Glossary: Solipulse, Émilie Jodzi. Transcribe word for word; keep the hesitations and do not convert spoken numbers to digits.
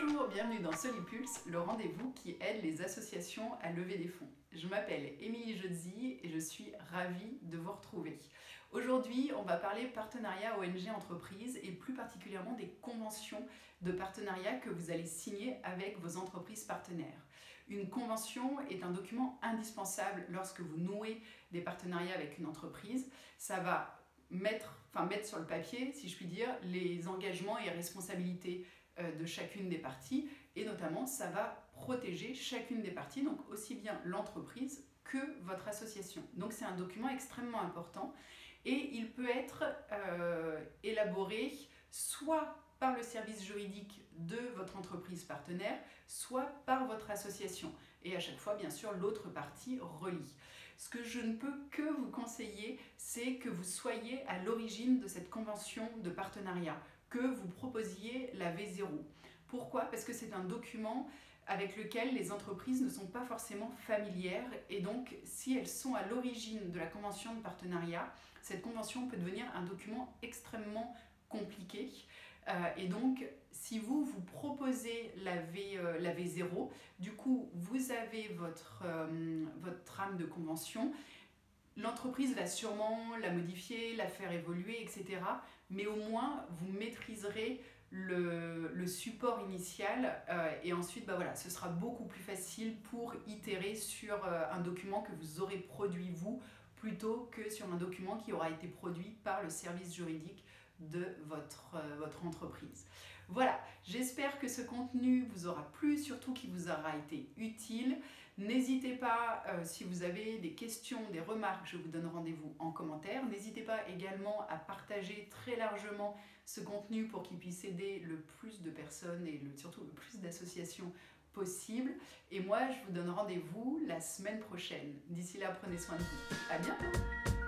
Bonjour, bienvenue dans Solipulse, le rendez-vous qui aide les associations à lever des fonds. Je m'appelle Émilie Jodzi et je suis ravie de vous retrouver. Aujourd'hui, on va parler partenariat O N G entreprise et plus particulièrement des conventions de partenariat que vous allez signer avec vos entreprises partenaires. Une convention est un document indispensable lorsque vous nouez des partenariats avec une entreprise. Ça va mettre, enfin, mettre sur le papier, si je puis dire, les engagements et responsabilités de chacune des parties, et notamment ça va protéger chacune des parties, donc aussi bien l'entreprise que votre association. Donc c'est un document extrêmement important et il peut être euh, élaboré soit par le service juridique de votre entreprise partenaire, soit par votre association, et à chaque fois bien sûr l'autre partie relie. Ce que je ne peux que vous conseiller, c'est que vous soyez à l'origine de cette convention de partenariat, que vous proposiez la V zéro. Pourquoi? Parce que c'est un document avec lequel les entreprises ne sont pas forcément familières, et donc si elles sont à l'origine de la convention de partenariat, cette convention peut devenir un document extrêmement compliqué. Euh, et donc si vous, vous proposez la, v, euh, la V zéro, du coup vous avez votre, euh, votre trame de convention. L'entreprise va sûrement la modifier, la faire évoluer, et cetera. Mais au moins, vous maîtriserez le, le support initial euh, et ensuite, bah voilà, ce sera beaucoup plus facile pour itérer sur euh, un document que vous aurez produit vous, plutôt que sur un document qui aura été produit par le service juridique de votre, euh, votre entreprise. Voilà, j'espère que ce contenu vous aura plu, surtout qu'il vous aura été utile. N'hésitez pas, euh, si vous avez des questions, des remarques, je vous donne rendez-vous en commentaire. N'hésitez pas également à partager très largement ce contenu pour qu'il puisse aider le plus de personnes et le, surtout le plus d'associations possible. Et moi, je vous donne rendez-vous la semaine prochaine. D'ici là, prenez soin de vous. À bientôt!